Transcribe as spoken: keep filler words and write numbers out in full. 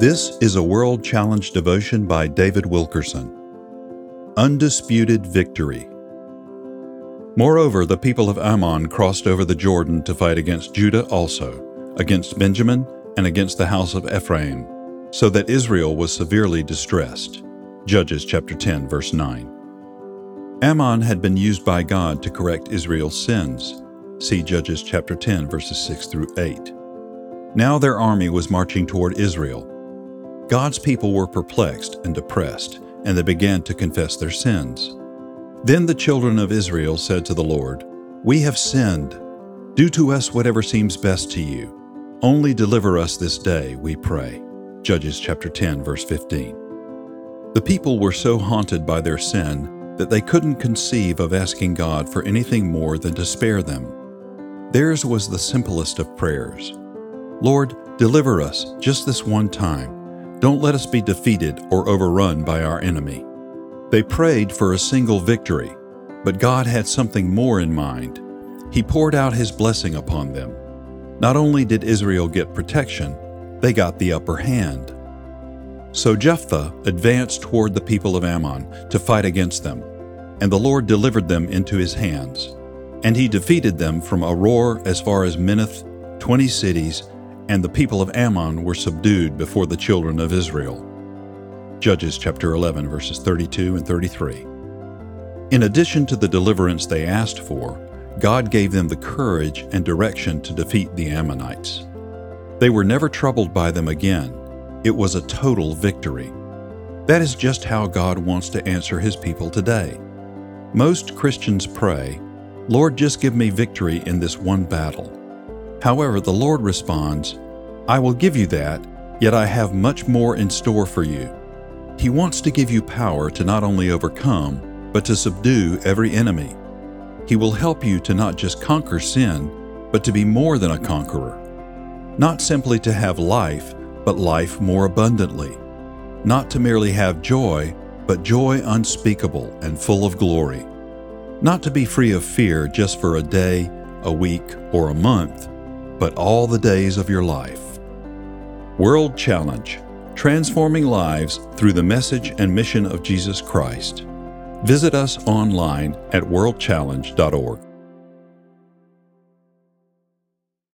This is a World Challenge devotion by David Wilkerson. Undisputed victory. Moreover, the people of Ammon crossed over the Jordan to fight against Judah also, against Benjamin, and against the house of Ephraim, so that Israel was severely distressed. Judges chapter ten, verse nine. Ammon had been used by God to correct Israel's sins. See Judges chapter ten, verses six through eight. Now their army was marching toward Israel. God's people were perplexed and depressed, and they began to confess their sins. Then the children of Israel said to the Lord, "We have sinned. Do to us whatever seems best to you. Only deliver us this day, we pray." Judges chapter ten, verse fifteen. The people were so haunted by their sin that they couldn't conceive of asking God for anything more than to spare them. Theirs was the simplest of prayers. "Lord, deliver us just this one time. Don't let us be defeated or overrun by our enemy." They prayed for a single victory, but God had something more in mind. He poured out His blessing upon them. Not only did Israel get protection, they got the upper hand. So Jephthah advanced toward the people of Ammon to fight against them, and the Lord delivered them into his hands. And he defeated them from Aroer as far as Minnith, twenty cities, and the people of Ammon were subdued before the children of Israel. Judges chapter eleven, verses thirty-two and thirty-three. In addition to the deliverance they asked for, God gave them the courage and direction to defeat the Ammonites. They were never troubled by them again. It was a total victory. That is just how God wants to answer His people today. Most Christians pray, "Lord, just give me victory in this one battle." However, the Lord responds, "I will give you that, yet I have much more in store for you." He wants to give you power to not only overcome, but to subdue every enemy. He will help you to not just conquer sin, but to be more than a conqueror. Not simply to have life, but life more abundantly. Not to merely have joy, but joy unspeakable and full of glory. Not to be free of fear just for a day, a week, or a month, but all the days of your life. World Challenge, transforming lives through the message and mission of Jesus Christ. Visit us online at world challenge dot org.